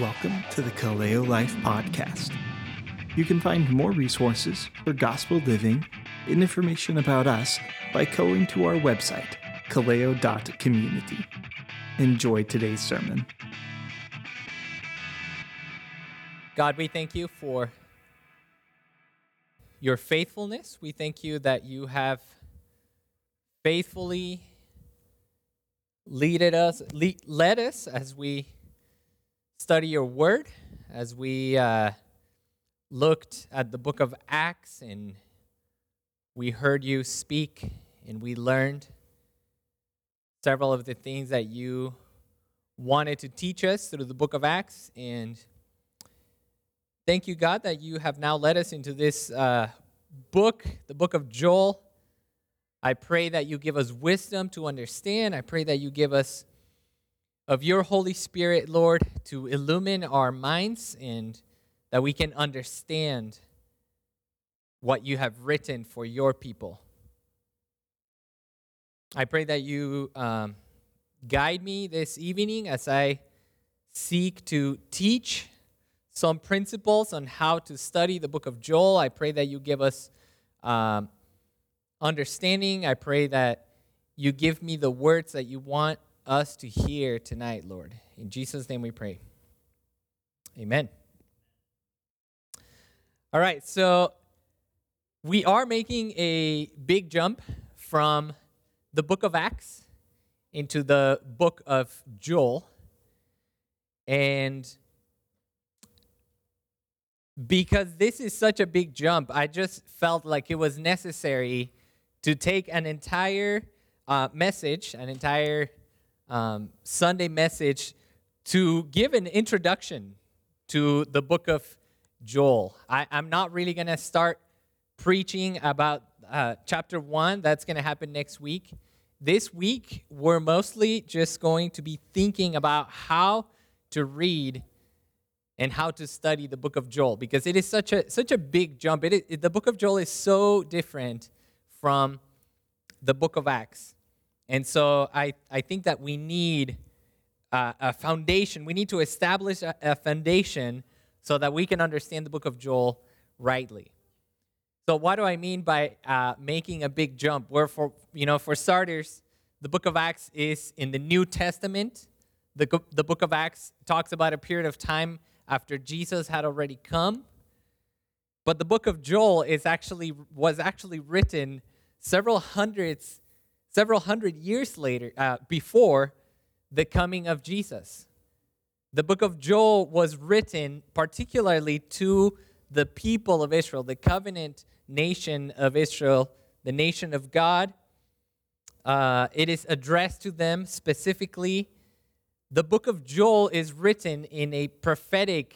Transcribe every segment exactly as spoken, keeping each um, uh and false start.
Welcome to the Kaleo Life Podcast. You can find more resources for gospel living and information about us by going to our website, kaleo dot community. Enjoy today's sermon. God, we thank you for your faithfulness. We thank you that you have faithfully leaded us, lead, led us as we study your word, as we uh, looked at the book of Acts, and we heard you speak, and we learned several of the things that you wanted to teach us through the book of Acts. And thank you, God, that you have now led us into this uh, book, the book of Joel. I pray that you give us wisdom to understand. I pray that you give us of your Holy Spirit, Lord, to illumine our minds and that we can understand what you have written for your people. I pray that you um, guide me this evening as I seek to teach some principles on how to study the book of Joel. I pray that you give us um, understanding. I pray that you give me the words that you want us to hear tonight, Lord. In Jesus' name we pray. Amen. All right, so we are making a big jump from the book of Acts into the book of Joel. And because this is such a big jump, I just felt like it was necessary to take an entire uh, message, an entire Um, Sunday message to give an introduction to the book of Joel. I, I'm not really going to start preaching about uh, chapter one. That's going to happen next week. This week, we're mostly just going to be thinking about how to read and how to study the book of Joel, because it is such a such a big jump. It, it, the book of Joel is so different from the book of Acts. And so I, I think that we need uh, a foundation. We need to establish a, a foundation so that we can understand the book of Joel rightly. So what do I mean by uh, making a big jump? Where for you know, for starters, the book of Acts is in the New Testament. The, the book of Acts talks about a period of time after Jesus had already come. But the book of Joel is actually was actually written several hundreds Several hundred years later, uh, before the coming of Jesus. The book of Joel was written particularly to the people of Israel, the covenant nation of Israel, the nation of God. Uh, it is addressed to them specifically. The book of Joel is written in a prophetic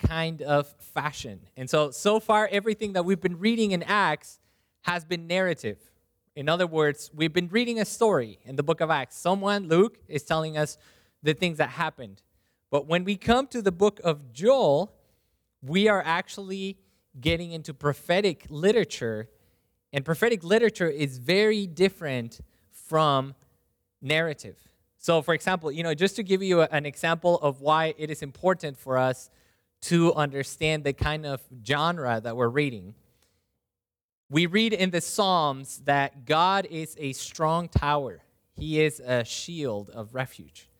kind of fashion. And so, so far, everything that we've been reading in Acts has been narrative. In other words, we've been reading a story in the book of Acts. Someone, Luke, is telling us the things that happened. But when we come to the book of Joel, we are actually getting into prophetic literature. And prophetic literature is very different from narrative. So, for example, you know, just to give you an example of why it is important for us to understand the kind of genre that we're reading. We read in the Psalms that God is a strong tower. He is a shield of refuge.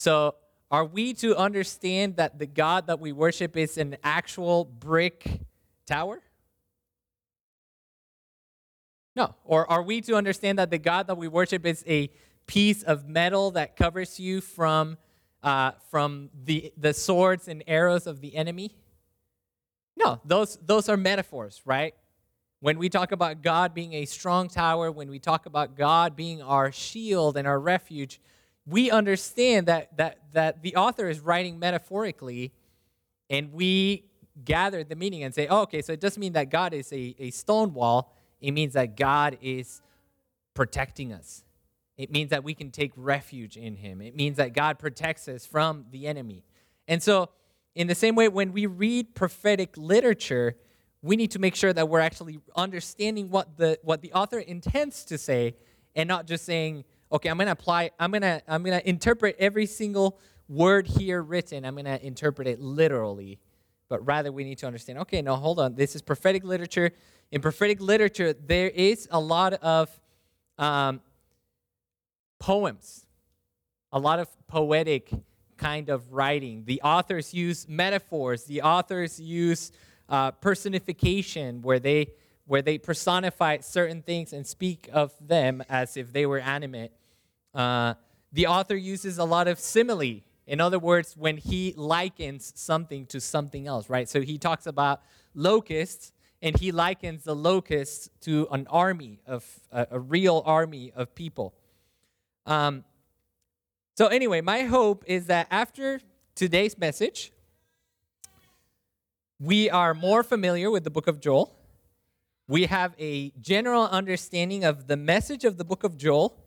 So are we to understand that the God that we worship is an actual brick tower? No. Or are we to understand that the God that we worship is a piece of metal that covers you from uh, from the, the swords and arrows of the enemy? No. Those, those are metaphors, right? When we talk about God being a strong tower, when we talk about God being our shield and our refuge, we understand that that that the author is writing metaphorically, and we gather the meaning and say, oh, okay, so it doesn't mean that God is a, a stone wall. It means that God is protecting us. It means that we can take refuge in him. It means that God protects us from the enemy. And so in the same way, when we read prophetic literature, we need to make sure that we're actually understanding what the what the author intends to say, and not just saying, "Okay, I'm going to apply. I'm going to I'm going to interpret every single word here written, I'm going to interpret it literally. But rather, we need to understand, okay, no, hold on. This is prophetic literature. In prophetic literature, there is a lot of um, poems, a lot of poetic kind of writing. The authors use metaphors. The authors use uh, personification, where they where they personify certain things and speak of them as if they were animate. Uh, the author uses a lot of simile. In other words, when he likens something to something else, right? So he talks about locusts, and he likens the locusts to an army of uh, a real army of people. Um, so anyway, my hope is that after today's message, we are more familiar with the book of Joel. We have a general understanding of the message of the book of Joel,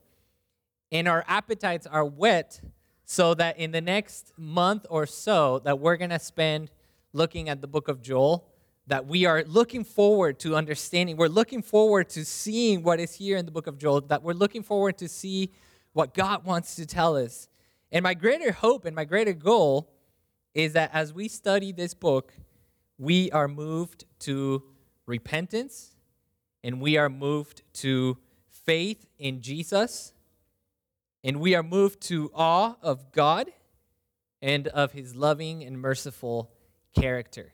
and our appetites are whet, so that in the next month or so that we're going to spend looking at the book of Joel, that we are looking forward to understanding. We're looking forward to seeing what is here in the book of Joel, that we're looking forward to see what God wants to tell us. And my greater hope and my greater goal is that as we study this book, we are moved to repentance and we are moved to faith in Jesus. And we are moved to awe of God and of his loving and merciful character.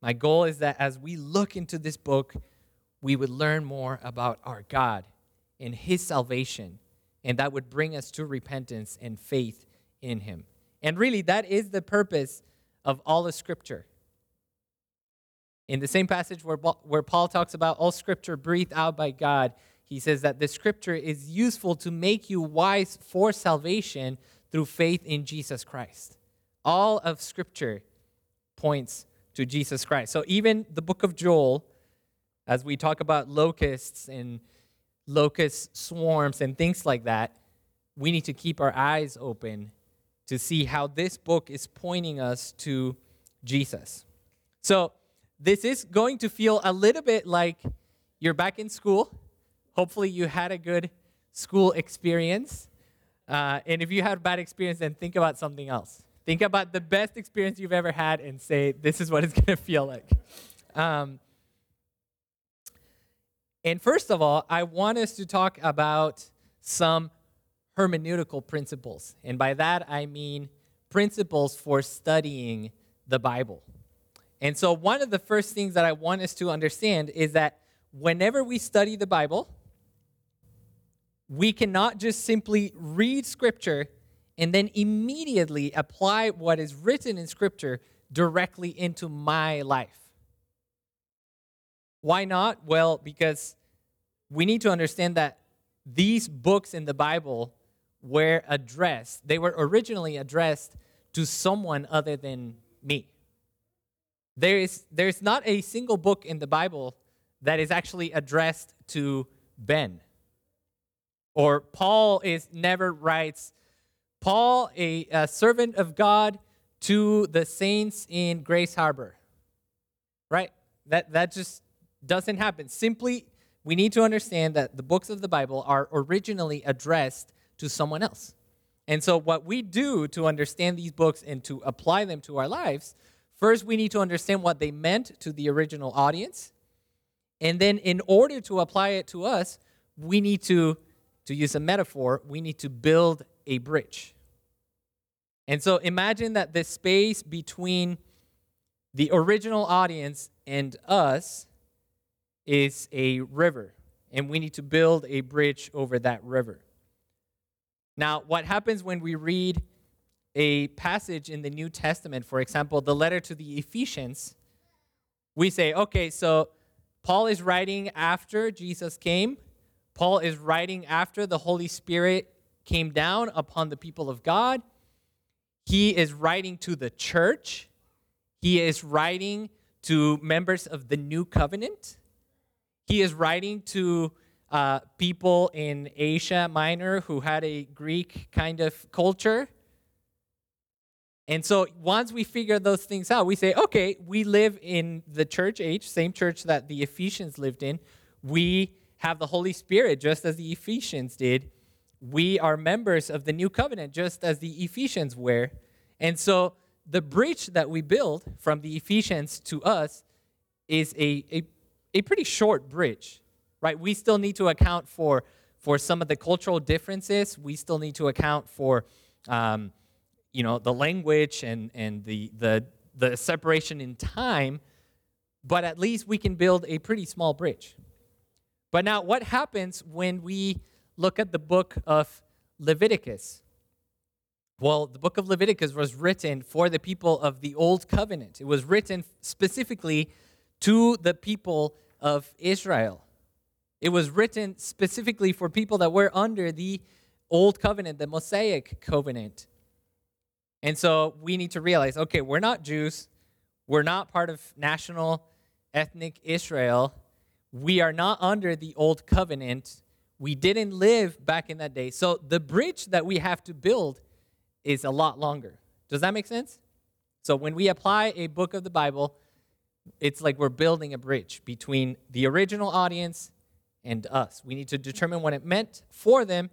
My goal is that as we look into this book, we would learn more about our God and his salvation. And that would bring us to repentance and faith in him. And really, that is the purpose of all of Scripture. In the same passage where, where Paul talks about all Scripture breathed out by God, he says that the Scripture is useful to make you wise for salvation through faith in Jesus Christ. All of Scripture points to Jesus Christ. So even the book of Joel, as we talk about locusts and locust swarms and things like that, we need to keep our eyes open to see how this book is pointing us to Jesus. So this is going to feel a little bit like you're back in school. Hopefully you had a good school experience. Uh, and if you had a bad experience, then think about something else. Think about the best experience you've ever had and say, this is what it's going to feel like. Um, and first of all, I want us to talk about some hermeneutical principles. And by that, I mean principles for studying the Bible. And so one of the first things that I want us to understand is that whenever we study the Bible, we cannot just simply read Scripture and then immediately apply what is written in Scripture directly into my life. Why not? Well, because we need to understand that these books in the Bible were addressed, they were originally addressed to someone other than me. There is, there's not a single book in the Bible that is actually addressed to Ben. Or Paul is never writes, Paul, a, a servant of God, to the saints in Grace Harbor. Right? That, that just doesn't happen. Simply, we need to understand that the books of the Bible are originally addressed to someone else. And so what we do to understand these books and to apply them to our lives, first we need to understand what they meant to the original audience. And then in order to apply it to us, we need to, to use a metaphor, we need to build a bridge. And so imagine that the space between the original audience and us is a river, and we need to build a bridge over that river. Now, what happens when we read a passage in the New Testament, for example, the letter to the Ephesians, we say, okay, so Paul is writing after Jesus came. Paul is writing after the Holy Spirit came down upon the people of God. He is writing to the church. He is writing to members of the new covenant. He is writing to uh, people in Asia Minor who had a Greek kind of culture. And so once we figure those things out, we say, okay, we live in the church age, same church that the Ephesians lived in. We have the Holy Spirit just as the Ephesians did. We are members of the new covenant just as the Ephesians were. And so the bridge that we build from the Ephesians to us is a, a, a pretty short bridge, right? We still need to account for, for some of the cultural differences. We still need to account for, um, you know, the language and, and the, the, the separation in time. But at least we can build a pretty small bridge. But now what happens when we look at the book of Leviticus? Well, the book of Leviticus was written for the people of the Old Covenant. It was written specifically to the people of Israel. It was written specifically for people that were under the Old Covenant, the Mosaic Covenant. And so we need to realize, okay, we're not Jews. We're not part of national ethnic Israel. We are not under the Old Covenant. We didn't live back in that day. So the bridge that we have to build is a lot longer. Does that make sense? So when we apply a book of the Bible, it's like we're building a bridge between the original audience and us. We need to determine what it meant for them,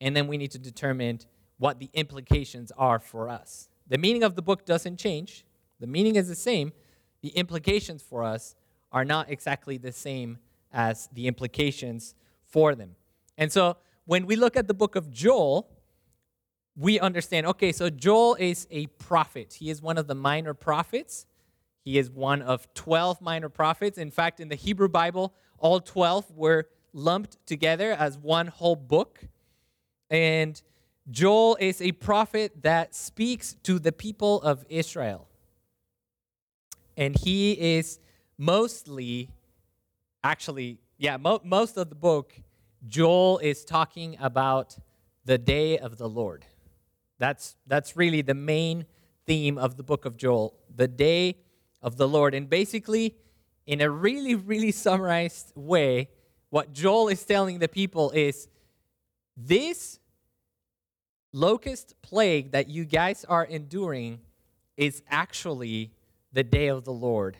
and then we need to determine what the implications are for us. The meaning of the book doesn't change. The meaning is the same. The implications for us are not exactly the same as the implications for them. And so when we look at the book of Joel, we understand, okay, so Joel is a prophet. He is one of the minor prophets. He is one of twelve minor prophets. In fact, in the Hebrew Bible, all twelve were lumped together as one whole book. And Joel is a prophet that speaks to the people of Israel. And he is mostly, actually, yeah, mo- most of the book, Joel is talking about the day of the Lord. That's that's really the main theme of the book of Joel, the day of the Lord. And basically, in a really, really summarized way, what Joel is telling the people is, this locust plague that you guys are enduring is actually the day of the Lord.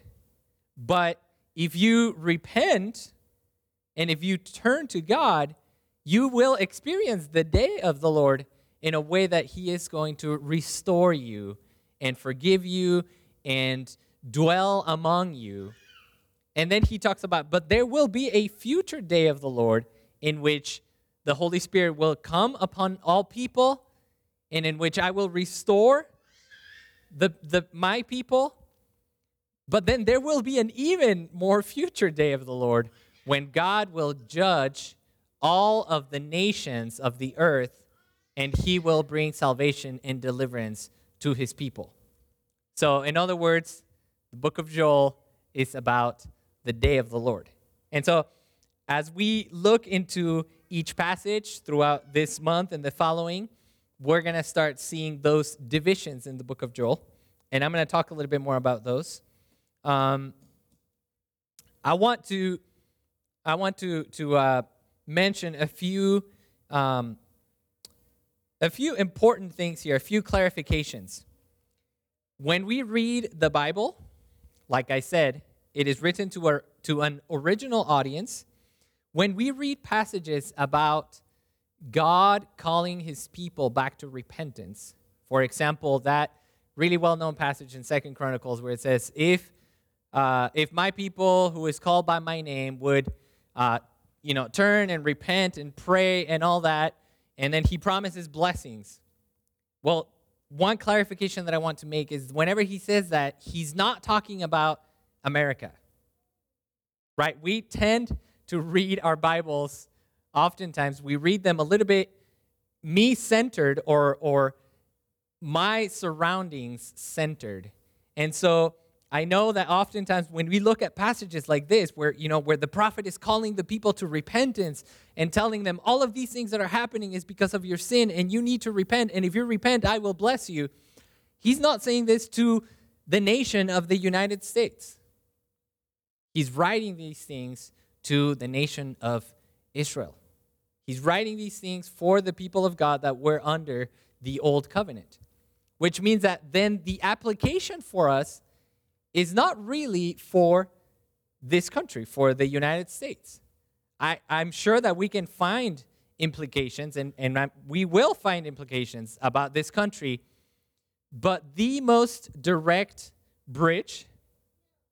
But if you repent and if you turn to God, you will experience the day of the Lord in a way that he is going to restore you and forgive you and dwell among you. And then he talks about, but there will be a future day of the Lord in which the Holy Spirit will come upon all people and in which I will restore the, the my people. But then there will be an even more future day of the Lord when God will judge all of the nations of the earth, and he will bring salvation and deliverance to his people. So, in other words, the book of Joel is about the day of the Lord. And so, as we look into each passage throughout this month and the following, we're going to start seeing those divisions in the book of Joel. And I'm going to talk a little bit more about those. Um, I want to, I want to to uh, mention a few, um, a few important things here, a few clarifications. When we read the Bible, like I said, it is written to our to an original audience. When we read passages about God calling his people back to repentance, for example, that really well-known passage in Second Chronicles where it says, if Uh, if my people who is called by my name would, uh, you know, turn and repent and pray and all that, and then he promises blessings. Well, one clarification that I want to make is whenever he says that, he's not talking about America, right? We tend to read our Bibles, oftentimes we read them a little bit me-centered or, or my surroundings-centered. And so I know that oftentimes when we look at passages like this, where you know where the prophet is calling the people to repentance and telling them all of these things that are happening is because of your sin and you need to repent, and if you repent, I will bless you. He's not saying this to the nation of the United States. He's writing these things to the nation of Israel. He's writing these things for the people of God that were under the Old Covenant, which means that then the application for us is not really for this country, for the United States. I, I'm sure that we can find implications, and, and I'm, we will find implications about this country, But the most direct bridge,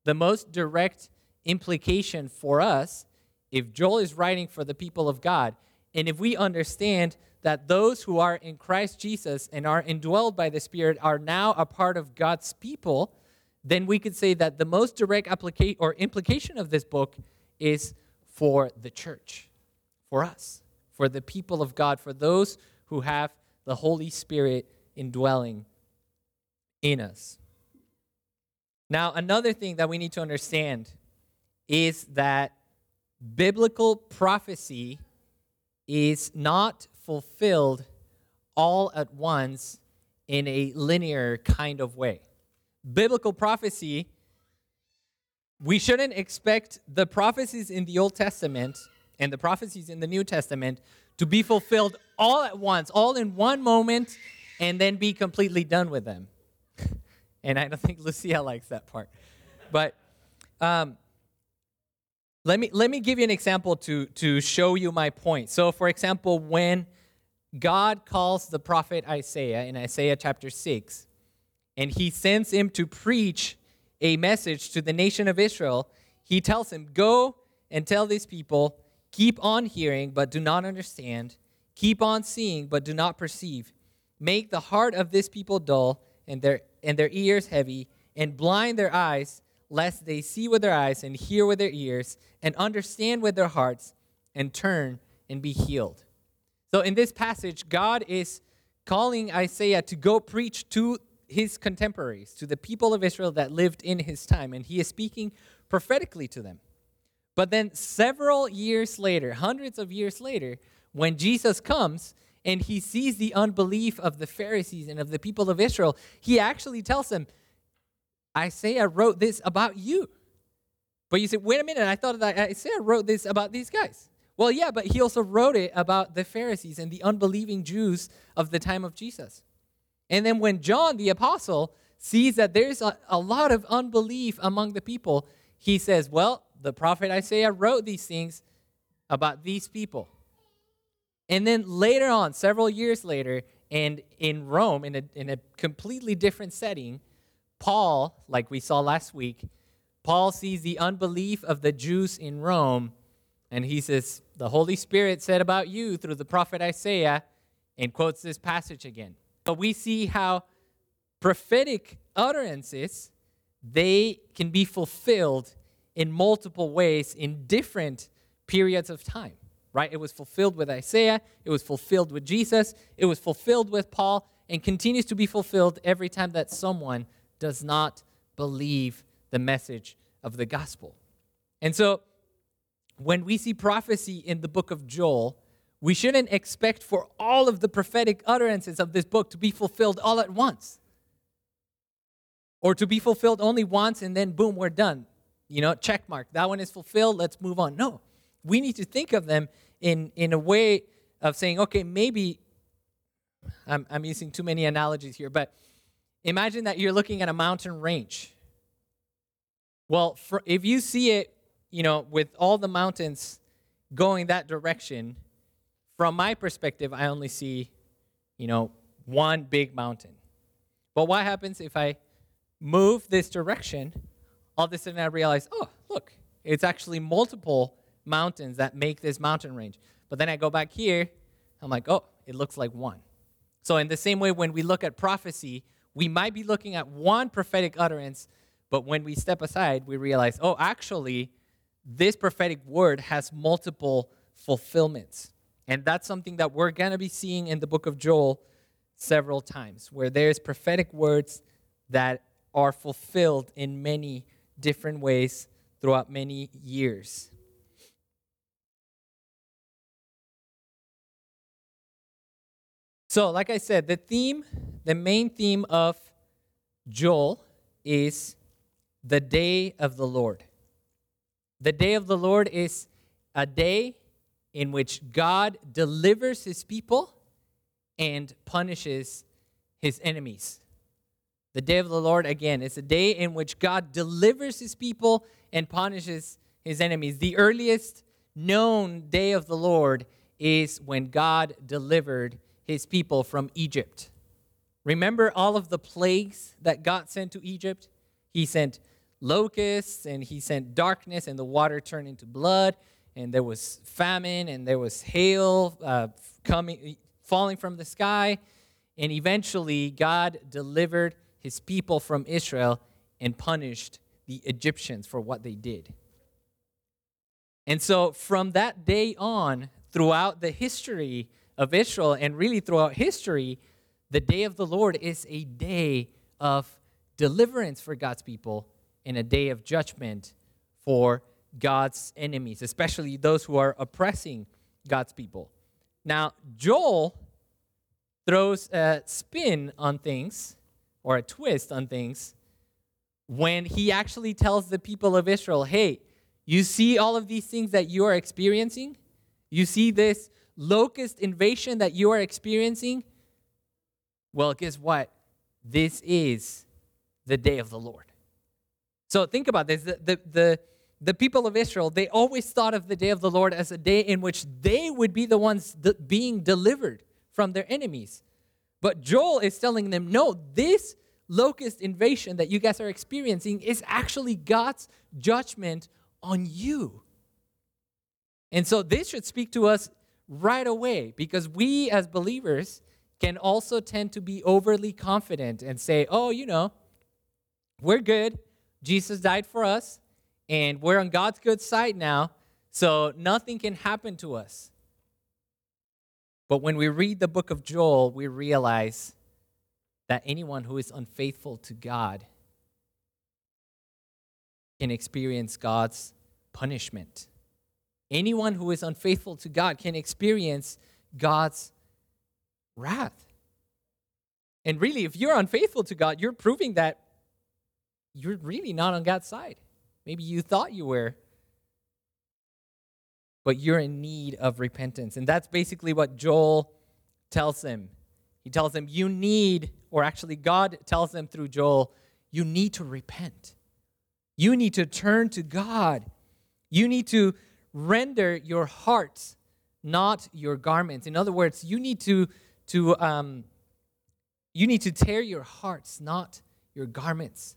the most direct implication for us, if Joel is writing for the people of God, and if we understand that those who are in Christ Jesus and are indwelled by the Spirit are now a part of God's people, then we could say that the most direct application or implication of this book is for the church, for us, for the people of God, for those who have the Holy Spirit indwelling in us. Now, another thing that we need to understand is that biblical prophecy is not fulfilled all at once in a linear kind of way. Biblical prophecy, we shouldn't expect the prophecies in the Old Testament and the prophecies in the New Testament to be fulfilled all at once, all in one moment, and then be completely done with them. And I don't think Lucia likes that part. But um, let me let me give you an example to, to show you my point. So, for example, when God calls the prophet Isaiah in Isaiah chapter six, and he sends him to preach a message to the nation of Israel, he tells him, go and tell these people, keep on hearing but do not understand, keep on seeing but do not perceive, make the heart of this people dull and their and their ears heavy, and blind their eyes, lest they see with their eyes and hear with their ears and understand with their hearts and turn and be healed. So in this passage, God is calling Isaiah to go preach to his contemporaries, to the people of Israel that lived in his time, and he is speaking prophetically to them. But then several years later, hundreds of years later, when Jesus comes, and he sees the unbelief of the Pharisees and of the people of Israel, he actually tells them, Isaiah wrote this about you. But you say, wait a minute, I thought that Isaiah wrote this about these guys. Well, yeah, but he also wrote it about the Pharisees and the unbelieving Jews of the time of Jesus. And then when John the apostle sees that there's a, a lot of unbelief among the people, he says, well, the prophet Isaiah wrote these things about these people. And then later on, several years later, and in Rome, in a, in a completely different setting, Paul, like we saw last week, Paul sees the unbelief of the Jews in Rome, and he says, the Holy Spirit said about you through the prophet Isaiah, and quotes this passage again. But we see how prophetic utterances, they can be fulfilled in multiple ways in different periods of time. Right? It was fulfilled with Isaiah, it was fulfilled with Jesus, it was fulfilled with Paul, and continues to be fulfilled every time that someone does not believe the message of the gospel. And so, when we see prophecy in the book of Joel, we shouldn't expect for all of the prophetic utterances of this book to be fulfilled all at once. Or to be fulfilled only once and then boom, we're done. You know, check mark. That one is fulfilled, let's move on. No. We need to think of them in, in a way of saying, okay, maybe, I'm, I'm using too many analogies here, but imagine that you're looking at a mountain range. Well, for, if you see it, you know, with all the mountains going that direction, from my perspective, I only see, you know, one big mountain. But what happens if I move this direction, all of a sudden I realize, oh, look, it's actually multiple mountains. mountains that make this mountain range. But then I go back here, I'm like, oh, it looks like one. So in the same way, when we look at prophecy, we might be looking at one prophetic utterance, but when we step aside, we realize, oh, actually, this prophetic word has multiple fulfillments. And that's something that we're going to be seeing in the book of Joel several times, where there's prophetic words that are fulfilled in many different ways throughout many years. So, like I said, the theme, the main theme of Joel is the day of the Lord. The day of the Lord is a day in which God delivers his people and punishes his enemies. The day of the Lord, again, is a day in which God delivers his people and punishes his enemies. The earliest known day of the Lord is when God delivered his people from Egypt. Remember all of the plagues that God sent to Egypt? He sent locusts, and he sent darkness, and the water turned into blood, and there was famine, and there was hail uh, coming, falling from the sky, and eventually God delivered his people from Israel and punished the Egyptians for what they did. And so from that day on, throughout the history of Israel, and really throughout history, the day of the Lord is a day of deliverance for God's people and a day of judgment for God's enemies, especially those who are oppressing God's people. Now, Joel throws a spin on things, or a twist on things, when he actually tells the people of Israel, hey, you see all of these things that you are experiencing? You see this locust invasion that you are experiencing? Well, guess what? This is the day of the Lord. So think about this. The, the, the, the people of Israel, they always thought of the day of the Lord as a day in which they would be the ones de- being delivered from their enemies. But Joel is telling them, no, this locust invasion that you guys are experiencing is actually God's judgment on you. And so this should speak to us right away, because we as believers can also tend to be overly confident and say, oh, you know, we're good. Jesus died for us, and we're on God's good side now, so nothing can happen to us. But when we read the book of Joel, we realize that anyone who is unfaithful to God can experience God's punishment. Anyone who is unfaithful to God can experience God's wrath. And really, if you're unfaithful to God, you're proving that you're really not on God's side. Maybe you thought you were, but you're in need of repentance. And that's basically what Joel tells them. He tells them, you need, or actually God tells them through Joel, you need to repent. You need to turn to God. You need to render your hearts, not your garments. In other words, you need to to um, you need to tear your hearts, not your garments.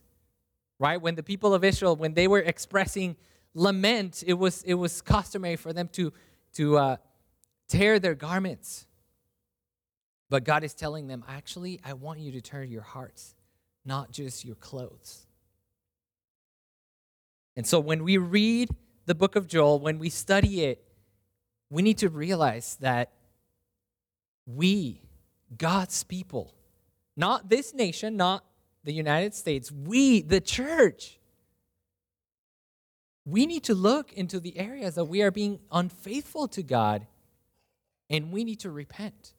Right? When the people of Israel, when they were expressing lament, it was it was customary for them to to uh, tear their garments. But God is telling them, actually, I want you to tear your hearts, not just your clothes. And so when we read the book of Joel, when we study it, we need to realize that we, God's people, not this nation, not the United States, we, the church, we need to look into the areas that we are being unfaithful to God, and we need to repent.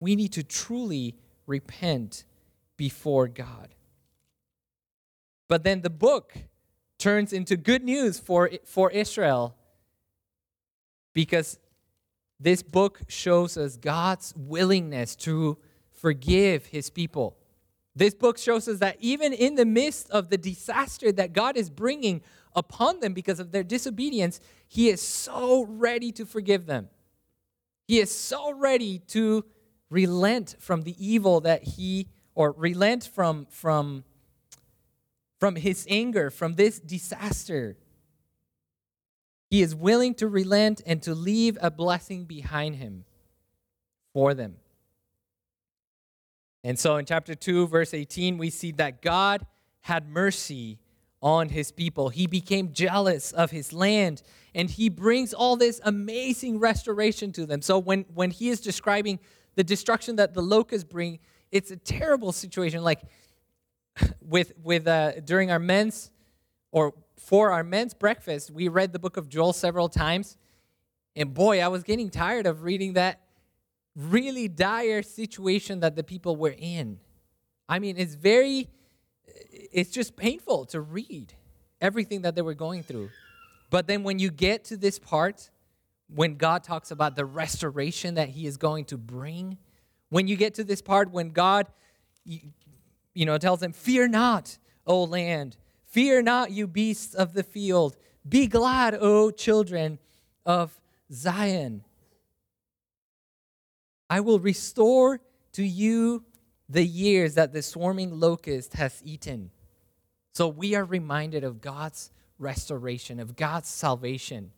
We need to truly repent before God. But then the book turns into good news for, for Israel, because this book shows us God's willingness to forgive his people. This book shows us that even in the midst of the disaster that God is bringing upon them because of their disobedience, he is so ready to forgive them. He is so ready to relent from the evil that he, or relent from, from, from his anger, from this disaster. He is willing to relent and to leave a blessing behind him for them. And so in chapter two, verse eighteen, we see that God had mercy on his people. He became jealous of his land, and he brings all this amazing restoration to them. So when, when he is describing the destruction that the locusts bring, it's a terrible situation. Like with with uh, during our men's or for our men's breakfast, we read the book of Joel several times. And boy, I was getting tired of reading that really dire situation that the people were in. I mean, it's very, it's just painful to read everything that they were going through. But then when you get to this part, when God talks about the restoration that he is going to bring, when you get to this part when God, you, you know, tells them, fear not, O land. Fear not, you beasts of the field. Be glad, O children of Zion. I will restore to you the years that the swarming locust has eaten. So we are reminded of God's restoration, of God's salvation.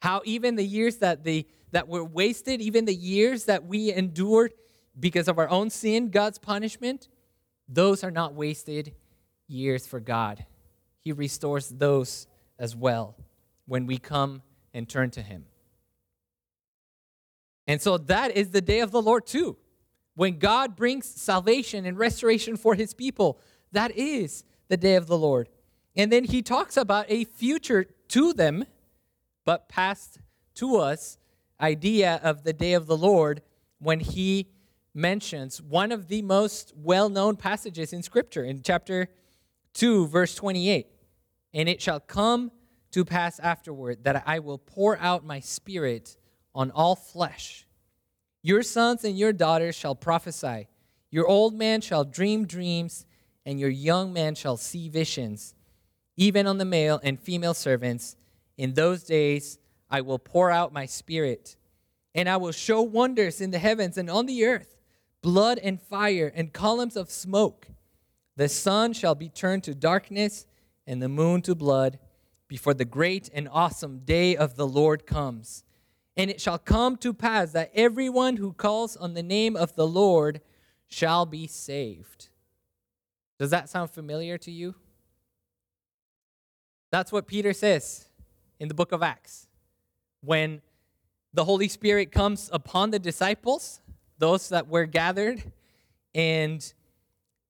How even the years that the that were wasted, even the years that we endured because of our own sin, God's punishment, those are not wasted years for God. He restores those as well when we come and turn to him. And so that is the day of the Lord too. When God brings salvation and restoration for his people, that is the day of the Lord. And then he talks about a future to them, but past to us, idea of the day of the Lord when he mentions one of the most well-known passages in Scripture in chapter two, verse twenty-eight. And it shall come to pass afterward that I will pour out my spirit on all flesh. Your sons and your daughters shall prophesy. Your old man shall dream dreams, and your young man shall see visions. Even on the male and female servants, in those days I will pour out my spirit, and I will show wonders in the heavens and on the earth, blood and fire and columns of smoke. The sun shall be turned to darkness and the moon to blood before the great and awesome day of the Lord comes. And it shall come to pass that everyone who calls on the name of the Lord shall be saved. Does that sound familiar to you? That's what Peter says in the book of Acts. When the Holy Spirit comes upon the disciples, those that were gathered, and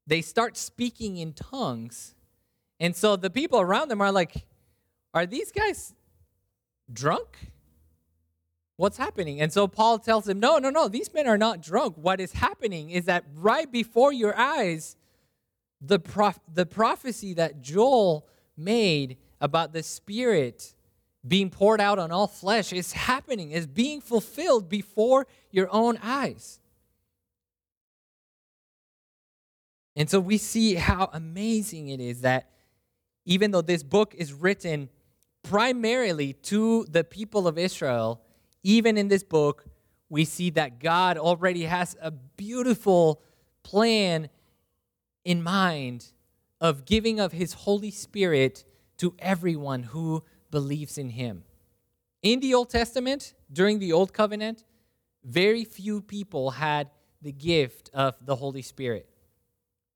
they start speaking in tongues. And so the people around them are like, are these guys drunk? What's happening? And so Paul tells them, no, no, no, these men are not drunk. What is happening is that right before your eyes, the prof- the prophecy that Joel made about the Spirit being poured out on all flesh is happening, is being fulfilled before your own eyes. And so we see how amazing it is that even though this book is written primarily to the people of Israel, even in this book, we see that God already has a beautiful plan in mind of giving of his Holy Spirit to everyone who believes in him. In the Old Testament, during the Old Covenant, very few people had the gift of the Holy Spirit.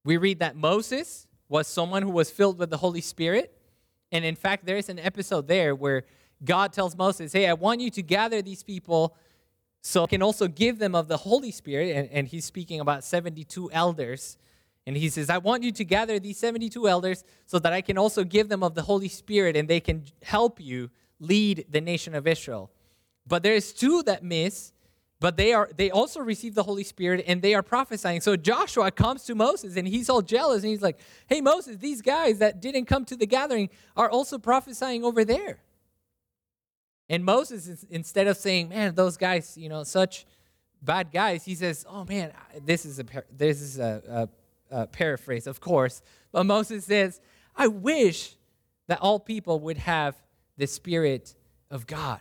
We read that Moses was someone who was filled with the Holy Spirit. And in fact, there is an episode there where God tells Moses, hey, I want you to gather these people so I can also give them of the Holy Spirit. And, and he's speaking about seventy-two elders. And he says, I want you to gather these seventy-two elders so that I can also give them of the Holy Spirit and they can help you lead the nation of Israel. But there is two that miss, but they are they also receive the Holy Spirit and they are prophesying. So Joshua comes to Moses and he's all jealous and he's like, hey, Moses, these guys that didn't come to the gathering are also prophesying over there. And Moses, instead of saying, man, those guys, you know, such bad guys, he says, oh, man, this is a, this is a, a Uh, paraphrase, of course, but Moses says, I wish that all people would have the Spirit of God.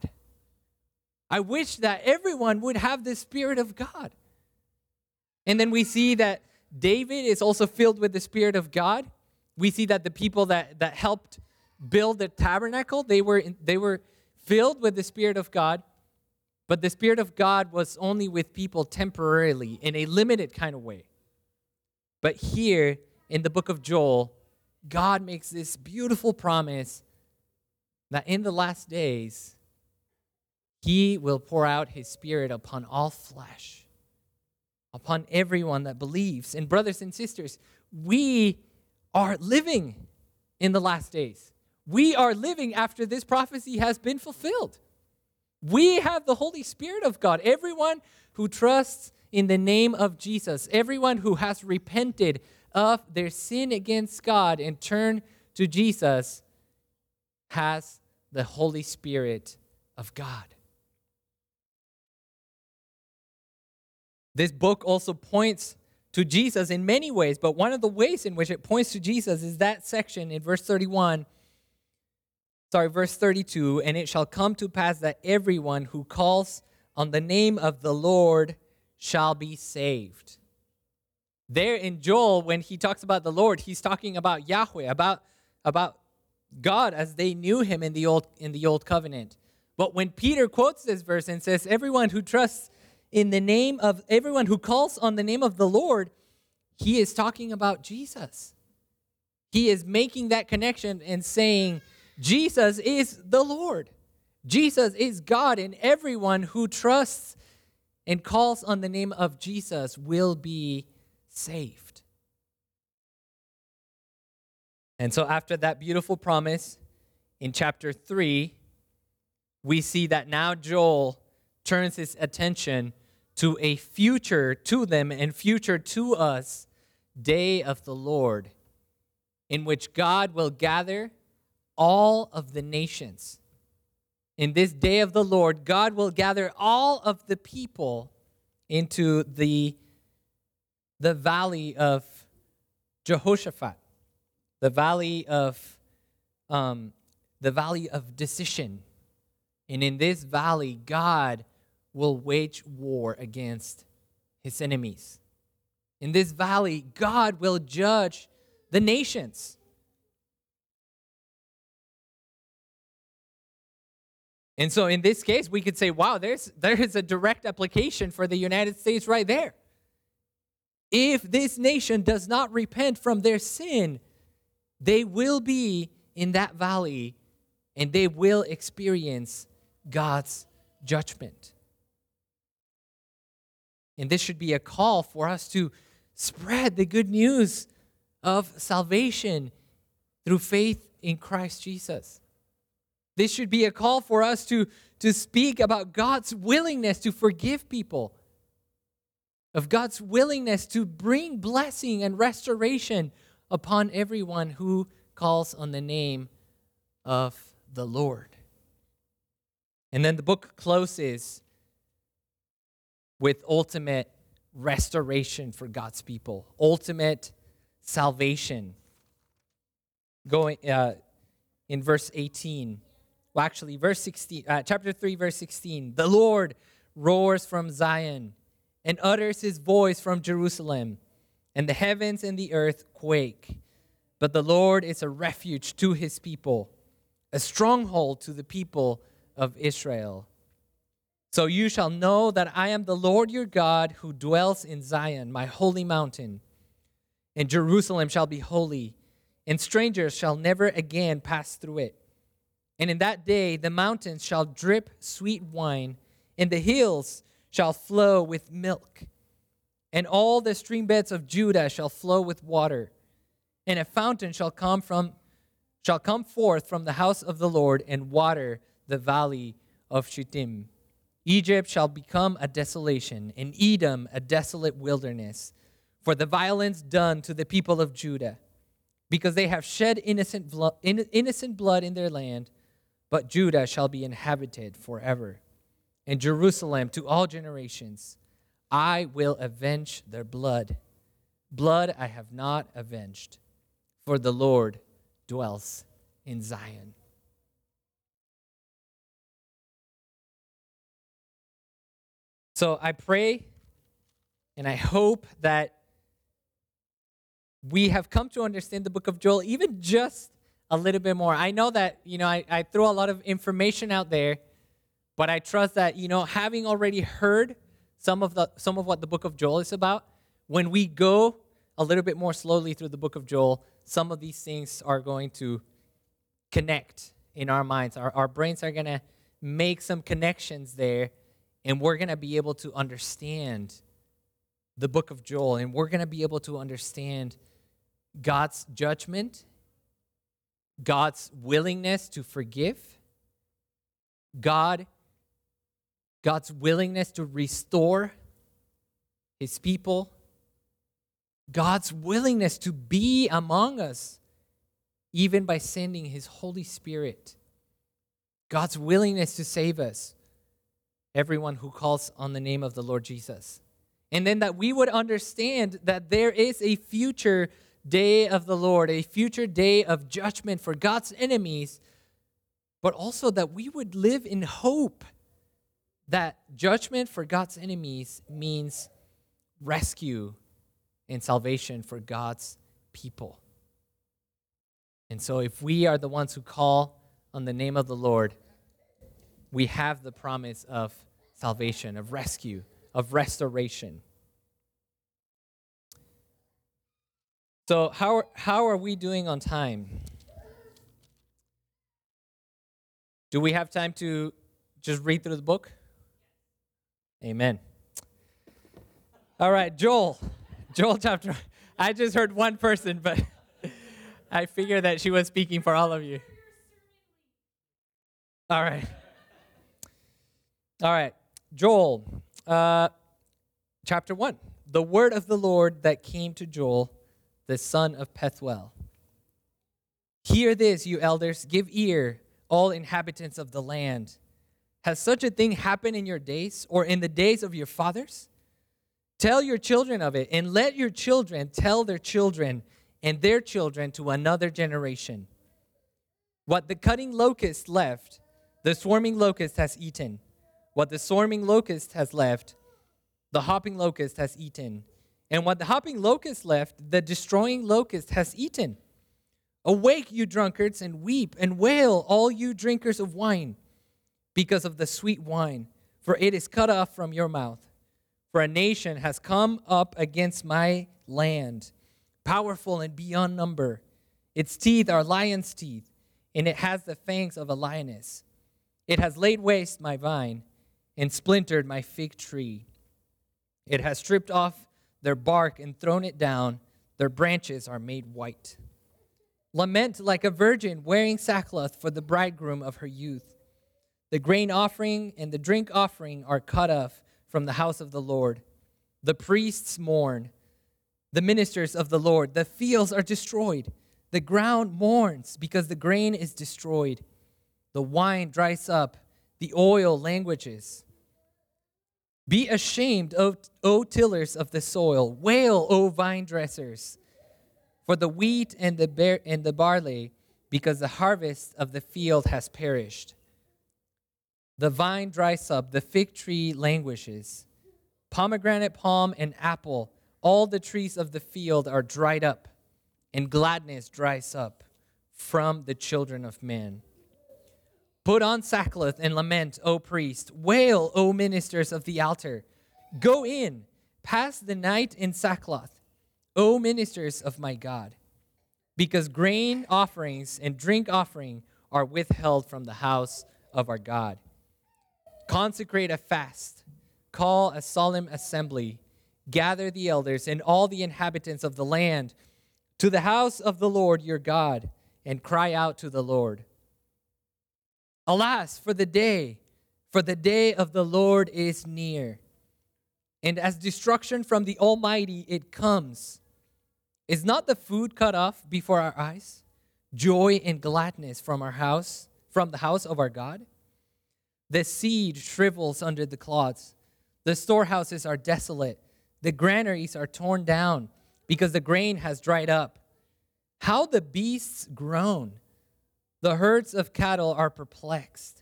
I wish that everyone would have the Spirit of God. And then we see that David is also filled with the Spirit of God. We see that the people that, that helped build the tabernacle, they were in, they were filled with the Spirit of God, but the Spirit of God was only with people temporarily in a limited kind of way. But here in the book of Joel, God makes this beautiful promise that in the last days, he will pour out his Spirit upon all flesh, upon everyone that believes. And brothers and sisters, we are living in the last days. We are living after this prophecy has been fulfilled. We have the Holy Spirit of God. Everyone who trusts in the name of Jesus, everyone who has repented of their sin against God and turned to Jesus has the Holy Spirit of God. This book also points to Jesus in many ways, but one of the ways in which it points to Jesus is that section in verse thirty-one, sorry, verse thirty-two, and it shall come to pass that everyone who calls on the name of the Lord shall be saved. There in Joel, when he talks about the Lord, he's talking about Yahweh, about, about God as they knew him in the old in the old covenant. But when Peter quotes this verse and says, everyone who trusts in the name of, everyone who calls on the name of the Lord, he is talking about Jesus. He is making that connection and saying, Jesus is the Lord. Jesus is God, and everyone who trusts and calls on the name of Jesus will be saved. And so after that beautiful promise in chapter three, we see that now Joel turns his attention to a future to them and future to us day of the Lord, in which God will gather all of the nations. In this day of the Lord, God will gather all of the people into the the valley of Jehoshaphat, the valley of um, the valley of decision. And in this valley, God will wage war against his enemies. In this valley, God will judge the nations. And so in this case, we could say, wow, there's there is a direct application for the United States right there. If this nation does not repent from their sin, they will be in that valley and they will experience God's judgment. And this should be a call for us to spread the good news of salvation through faith in Christ Jesus. This should be a call for us to, to speak about God's willingness to forgive people, of God's willingness to bring blessing and restoration upon everyone who calls on the name of the Lord. And then the book closes with ultimate restoration for God's people, ultimate salvation. Going uh, in verse eighteen. Well, actually, verse sixteen, uh, chapter three, verse sixteen. The Lord roars from Zion and utters his voice from Jerusalem, and the heavens and the earth quake. But the Lord is a refuge to his people, a stronghold to the people of Israel. So you shall know that I am the Lord your God who dwells in Zion, my holy mountain. And Jerusalem shall be holy, and strangers shall never again pass through it. And in that day the mountains shall drip sweet wine, and the hills shall flow with milk. And all the stream beds of Judah shall flow with water, and a fountain shall come from shall come forth from the house of the Lord and water the valley of Shittim. Egypt shall become a desolation, and Edom a desolate wilderness, for the violence done to the people of Judah, because they have shed innocent blood, innocent blood in their land. But Judah shall be inhabited forever, and Jerusalem to all generations. I will avenge their blood, blood I have not avenged, for the Lord dwells in Zion. So I pray and I hope that we have come to understand the book of Joel even just a little bit more. I know that, you know, I, I throw a lot of information out there, but I trust that, you know, having already heard some of the some of what the book of Joel is about, when we go a little bit more slowly through the book of Joel, some of these things are going to connect in our minds. Our, our brains are going to make some connections there, and we're going to be able to understand the book of Joel, and we're going to be able to understand God's judgment, God's willingness to forgive, God, God's willingness to restore his people, God's willingness to be among us, even by sending his Holy Spirit, God's willingness to save us, everyone who calls on the name of the Lord Jesus. And then that we would understand that there is a future day of the Lord, a future day of judgment for God's enemies, but also that we would live in hope that judgment for God's enemies means rescue and salvation for God's people. And so if we are the ones who call on the name of the Lord, we have the promise of salvation, of rescue, of restoration. So how are, how are we doing on time? Do we have time to just read through the book? Amen. All right, Joel. Joel chapter. I just heard one person, but I figure that she was speaking for all of you. All right. All right, Joel uh, chapter one. The word of the Lord that came to Joel, the son of Pethuel. Hear this, you elders. Give ear, all inhabitants of the land. Has such a thing happened in your days or in the days of your fathers? Tell your children of it, and let your children tell their children and their children to another generation. What the cutting locust left, the swarming locust has eaten. What the swarming locust has left, the hopping locust has eaten. And what the hopping locust left, the destroying locust has eaten. Awake, you drunkards, and weep and wail, all you drinkers of wine, because of the sweet wine, for it is cut off from your mouth. For a nation has come up against my land, powerful and beyond number. Its teeth are lion's teeth, and it has the fangs of a lioness. It has laid waste my vine and splintered my fig tree. It has stripped off their bark and thrown it down. Their branches are made white. Lament like a virgin wearing sackcloth for the bridegroom of her youth. The grain offering and the drink offering are cut off from the house of the Lord. The priests mourn, the ministers of the Lord. The fields are destroyed. The ground mourns because the grain is destroyed. The wine dries up. The oil languishes. Be ashamed, O, o tillers of the soil. Wail, O vine dressers. For the wheat and the bar- and the barley, because the harvest of the field has perished. The vine dries up, the fig tree languishes. Pomegranate, palm, and apple, all the trees of the field are dried up, and gladness dries up from the children of men. Put on sackcloth and lament, O priest. Wail, O ministers of the altar. Go in, pass the night in sackcloth, O ministers of my God, because grain offerings and drink offering are withheld from the house of our God. Consecrate a fast, call a solemn assembly, gather the elders and all the inhabitants of the land to the house of the Lord your God, and cry out to the Lord. Alas, for the day, for the day of the Lord is near, and as destruction from the Almighty it comes. Is not the food cut off before our eyes? Joy and gladness from our house, from the house of our God? The seed shrivels under the clods. The storehouses are desolate. The granaries are torn down because the grain has dried up. How the beasts groan. The herds of cattle are perplexed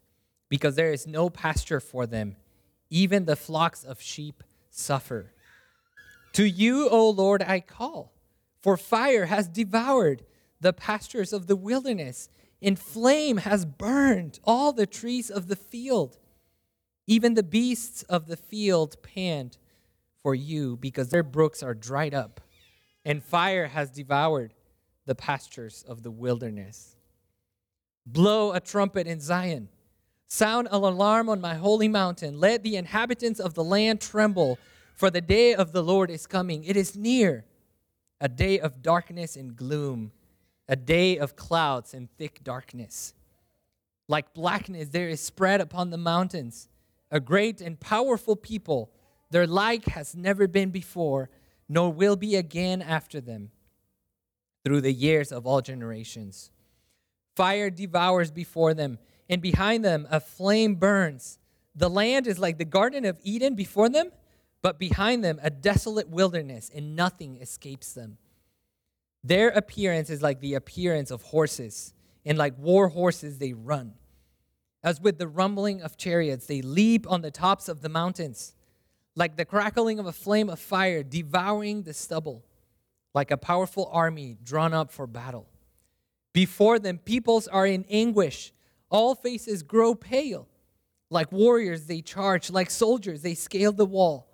because there is no pasture for them. Even the flocks of sheep suffer. To you, O Lord, I call. For fire has devoured the pastures of the wilderness, and flame has burned all the trees of the field. Even the beasts of the field pant for you, because their brooks are dried up, and fire has devoured the pastures of the wilderness. Blow a trumpet in Zion. Sound an alarm on my holy mountain. Let the inhabitants of the land tremble, for the day of the Lord is coming. It is near. A day of darkness and gloom, a day of clouds and thick darkness. Like blackness there is spread upon the mountains a great and powerful people. Their like has never been before, nor will be again after them, through the years of all generations. Fire devours before them, and behind them a flame burns. The land is like the Garden of Eden before them, but behind them a desolate wilderness, and nothing escapes them. Their appearance is like the appearance of horses, and like war horses they run. As with the rumbling of chariots, they leap on the tops of the mountains, like the crackling of a flame of fire, devouring the stubble. like a powerful army drawn up for battle. Before them, peoples are in anguish. All faces grow pale. Like warriors, they charge. Like soldiers, they scale the wall.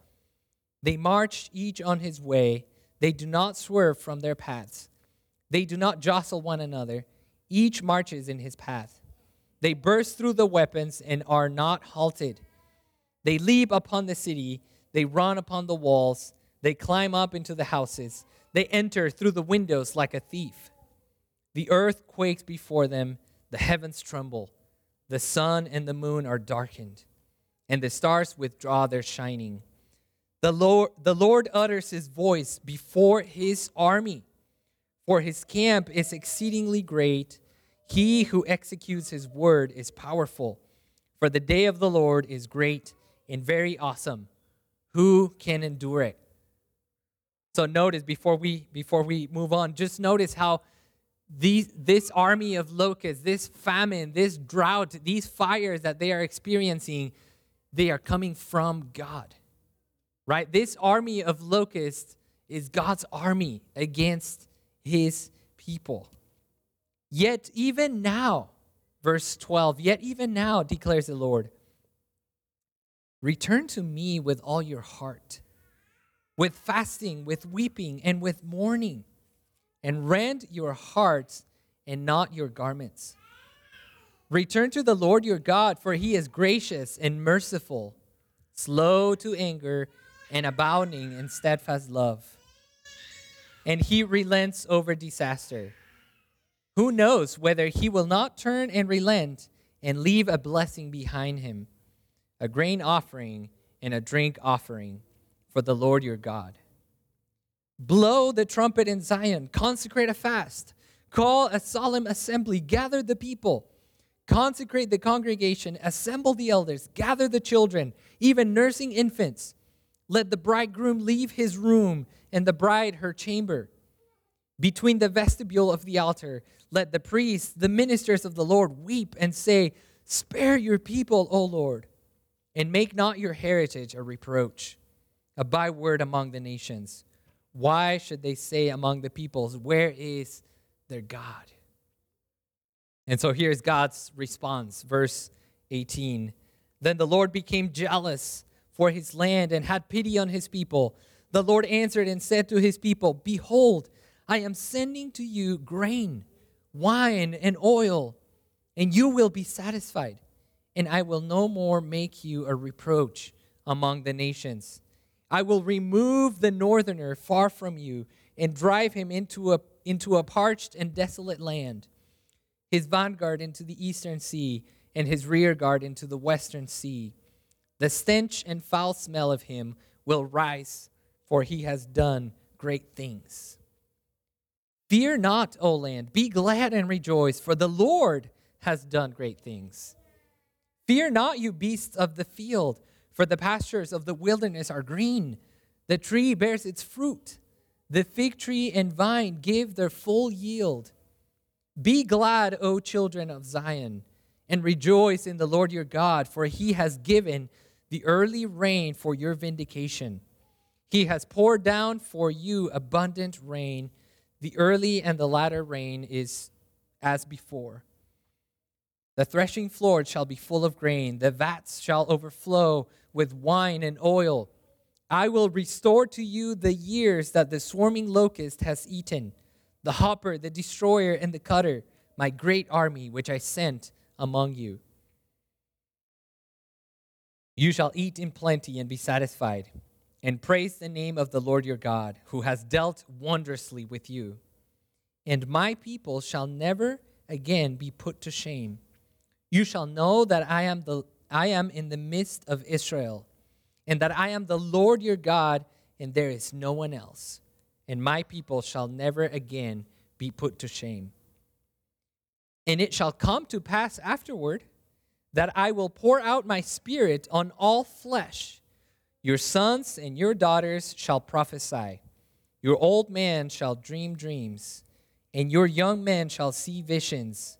They march each on his way. They do not swerve from their paths. They do not jostle one another. Each marches in his path. They burst through the weapons and are not halted. They leap upon the city. They run upon the walls. They climb up into the houses. They enter through the windows like a thief. The earth quakes before them. The heavens tremble. The sun and the moon are darkened, and the stars withdraw their shining. The Lord, the Lord utters his voice before his army, for his camp is exceedingly great. He who executes his word is powerful, for the day of the Lord is great and very awesome. Who can endure it? So notice, before we before we move on, just notice how These, this army of locusts, this famine, this drought, these fires that they are experiencing, they are coming from God, right? This army of locusts is God's army against his people. Yet even now, verse twelve, yet even now, declares the Lord, return to me with all your heart, with fasting, with weeping, and with mourning, and rend your hearts and not your garments. Return to the Lord your God, for he is gracious and merciful, slow to anger and abounding in steadfast love. And he relents over disaster. Who knows whether he will not turn and relent and leave a blessing behind him, a grain offering and a drink offering for the Lord your God. Blow the trumpet in Zion, consecrate a fast, call a solemn assembly, gather the people, consecrate the congregation, assemble the elders, gather the children, even nursing infants. Let the bridegroom leave his room and the bride her chamber. Between the vestibule of the altar, let the priests, the ministers of the Lord, weep and say, spare your people, O Lord, and make not your heritage a reproach, a byword among the nations. Why should they say among the peoples, where is their God? And so here's God's response, verse eighteen. Then the Lord became jealous for his land and had pity on his people. The Lord answered and said to his people, behold, I am sending to you grain, wine, and oil, and you will be satisfied, and I will no more make you a reproach among the nations. I will remove the northerner far from you and drive him into a, into a parched and desolate land, his vanguard into the eastern sea and his rear guard into the western sea. The stench and foul smell of him will rise, for he has done great things. Fear not, O land, be glad and rejoice, for the Lord has done great things. Fear not, you beasts of the field, for the pastures of the wilderness are green. The tree bears its fruit. The fig tree and vine give their full yield. Be glad, O children of Zion, and rejoice in the Lord your God, for he has given the early rain for your vindication. He has poured down for you abundant rain. The early and the latter rain is as before. The threshing floor shall be full of grain. The vats shall overflow with wine and oil. I will restore to you the years that the swarming locust has eaten, the hopper, the destroyer, and the cutter, my great army which I sent among you. You shall eat in plenty and be satisfied, and praise the name of the Lord your God, who has dealt wondrously with you. And my people shall never again be put to shame. You shall know that I am the I am in the midst of Israel, and that I am the Lord your God, and there is no one else. And my people shall never again be put to shame. And it shall come to pass afterward that I will pour out my spirit on all flesh. Your sons and your daughters shall prophesy. Your old man shall dream dreams, and your young men shall see visions.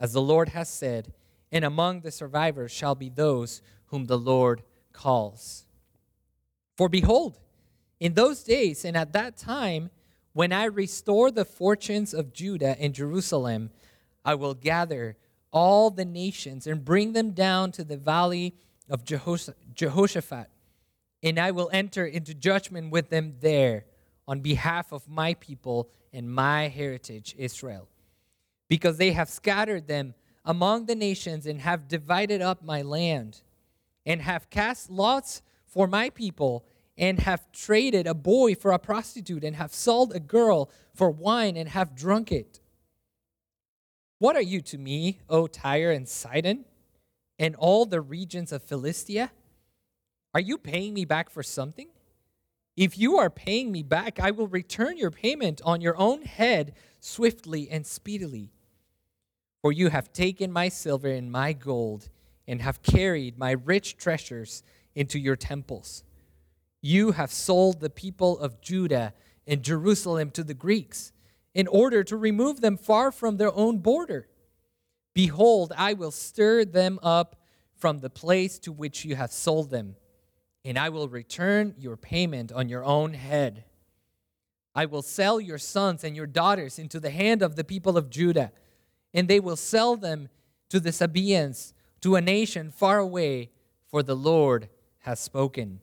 as the Lord has said, and among the survivors shall be those whom the Lord calls. For behold, in those days and at that time, when I restore the fortunes of Judah and Jerusalem, I will gather all the nations and bring them down to the valley of Jehosh- Jehoshaphat, and I will enter into judgment with them there on behalf of my people and my heritage, Israel, because they have scattered them among the nations and have divided up my land and have cast lots for my people and have traded a boy for a prostitute and have sold a girl for wine and have drunk it. What are you to me, O Tyre and Sidon, and all the regions of Philistia? Are you paying me back for something? If you are paying me back, I will return your payment on your own head swiftly and speedily. For you have taken my silver and my gold and have carried my rich treasures into your temples. You have sold the people of Judah and Jerusalem to the Greeks, in order to remove them far from their own border. Behold, I will stir them up from the place to which you have sold them, and I will return your payment on your own head. I will sell your sons and your daughters into the hand of the people of Judah, and they will sell them to the Sabaeans, to a nation far away, for the Lord has spoken.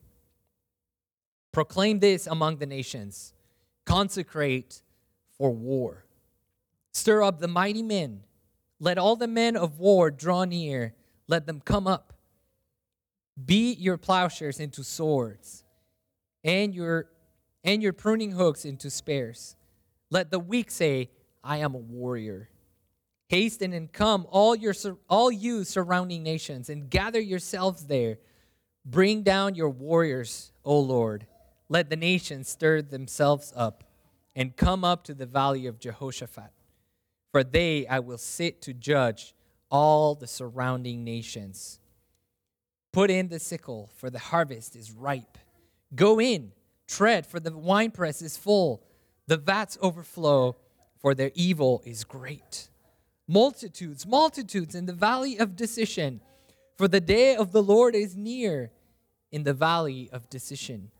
Proclaim this among the nations. Consecrate for war. Stir up the mighty men. Let all the men of war draw near. Let them come up. Beat your plowshares into swords, and your and your pruning hooks into spears. Let the weak say, I am a warrior. Hasten and come, all your all you surrounding nations, and gather yourselves there. Bring down your warriors, O Lord. Let the nations stir themselves up and come up to the valley of Jehoshaphat. For they I will sit to judge all the surrounding nations. Put in the sickle, for the harvest is ripe. Go in, tread, for the winepress is full. The vats overflow, for their evil is great. Multitudes, multitudes in the valley of decision, for the day of the Lord is near in the valley of decision.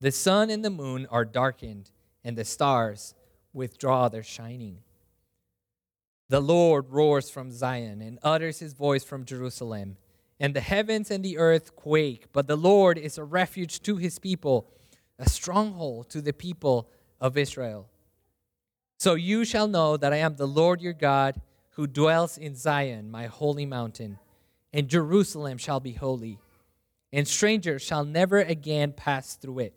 The sun and the moon are darkened, and the stars withdraw their shining. The Lord roars from Zion and utters his voice from Jerusalem, and the heavens and the earth quake. But the Lord is a refuge to his people, a stronghold to the people of Israel. So you shall know that I am the Lord your God, who dwells in Zion, my holy mountain, and Jerusalem shall be holy, and strangers shall never again pass through it.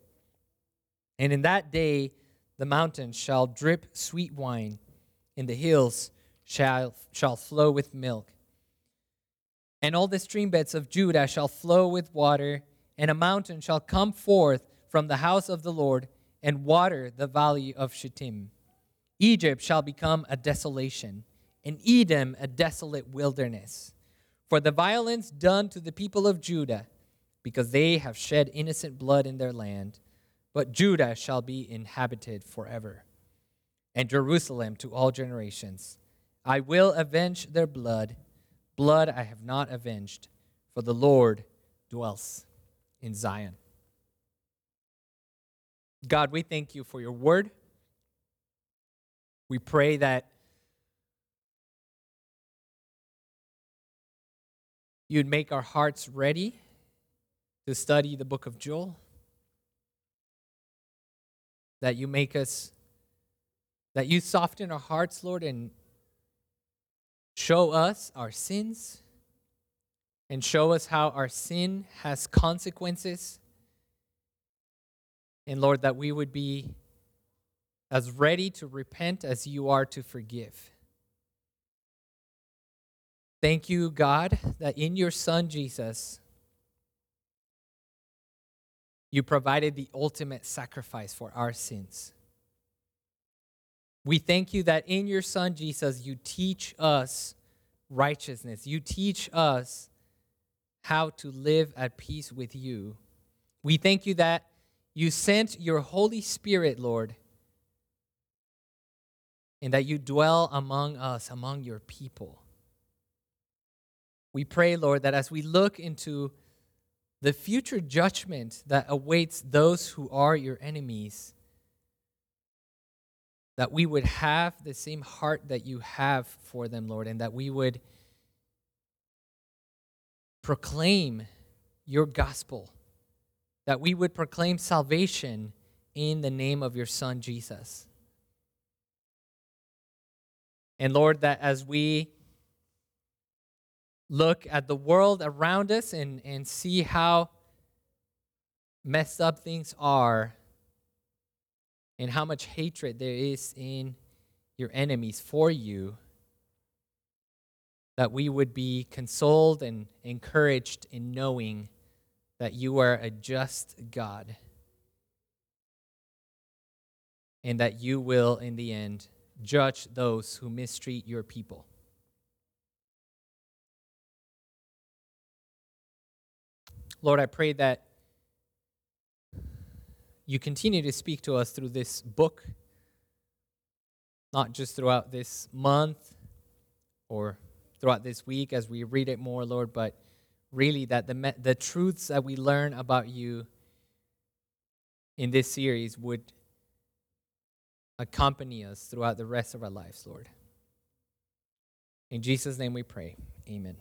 And in that day, the mountains shall drip sweet wine, and the hills shall, shall flow with milk. And all the stream beds of Judah shall flow with water, and a mountain shall come forth from the house of the Lord, and water the valley of Shittim. Egypt shall become a desolation, and Edom a desolate wilderness. For the violence done to the people of Judah, because they have shed innocent blood in their land, but Judah shall be inhabited forever, and Jerusalem to all generations. I will avenge their blood, blood I have not avenged, for the Lord dwells in Zion. God, we thank you for your word. We pray that you'd make our hearts ready to study the book of Joel, that you make us, that you soften our hearts, Lord, and show us our sins, and show us how our sin has consequences. And Lord, that we would be as ready to repent as you are to forgive. Thank you, God, that in your Son, Jesus, you provided the ultimate sacrifice for our sins. We thank you that in your Son, Jesus, you teach us righteousness. You teach us how to live at peace with you. We thank you that you sent your Holy Spirit, Lord, and that you dwell among us, among your people. We pray, Lord, that as we look into the future judgment that awaits those who are your enemies, that we would have the same heart that you have for them, Lord, and that we would proclaim your gospel, that we would proclaim salvation in the name of your Son, Jesus. And Lord, that as we look at the world around us and, and see how messed up things are and how much hatred there is in your enemies for you, that we would be consoled and encouraged in knowing that you are a just God and that you will, in the end, judge those who mistreat your people. Lord, I pray that you continue to speak to us through this book, not just throughout this month or throughout this week as we read it more, Lord, but really that the the truths that we learn about you in this series would accompany us throughout the rest of our lives, Lord. In Jesus' name we pray. Amen.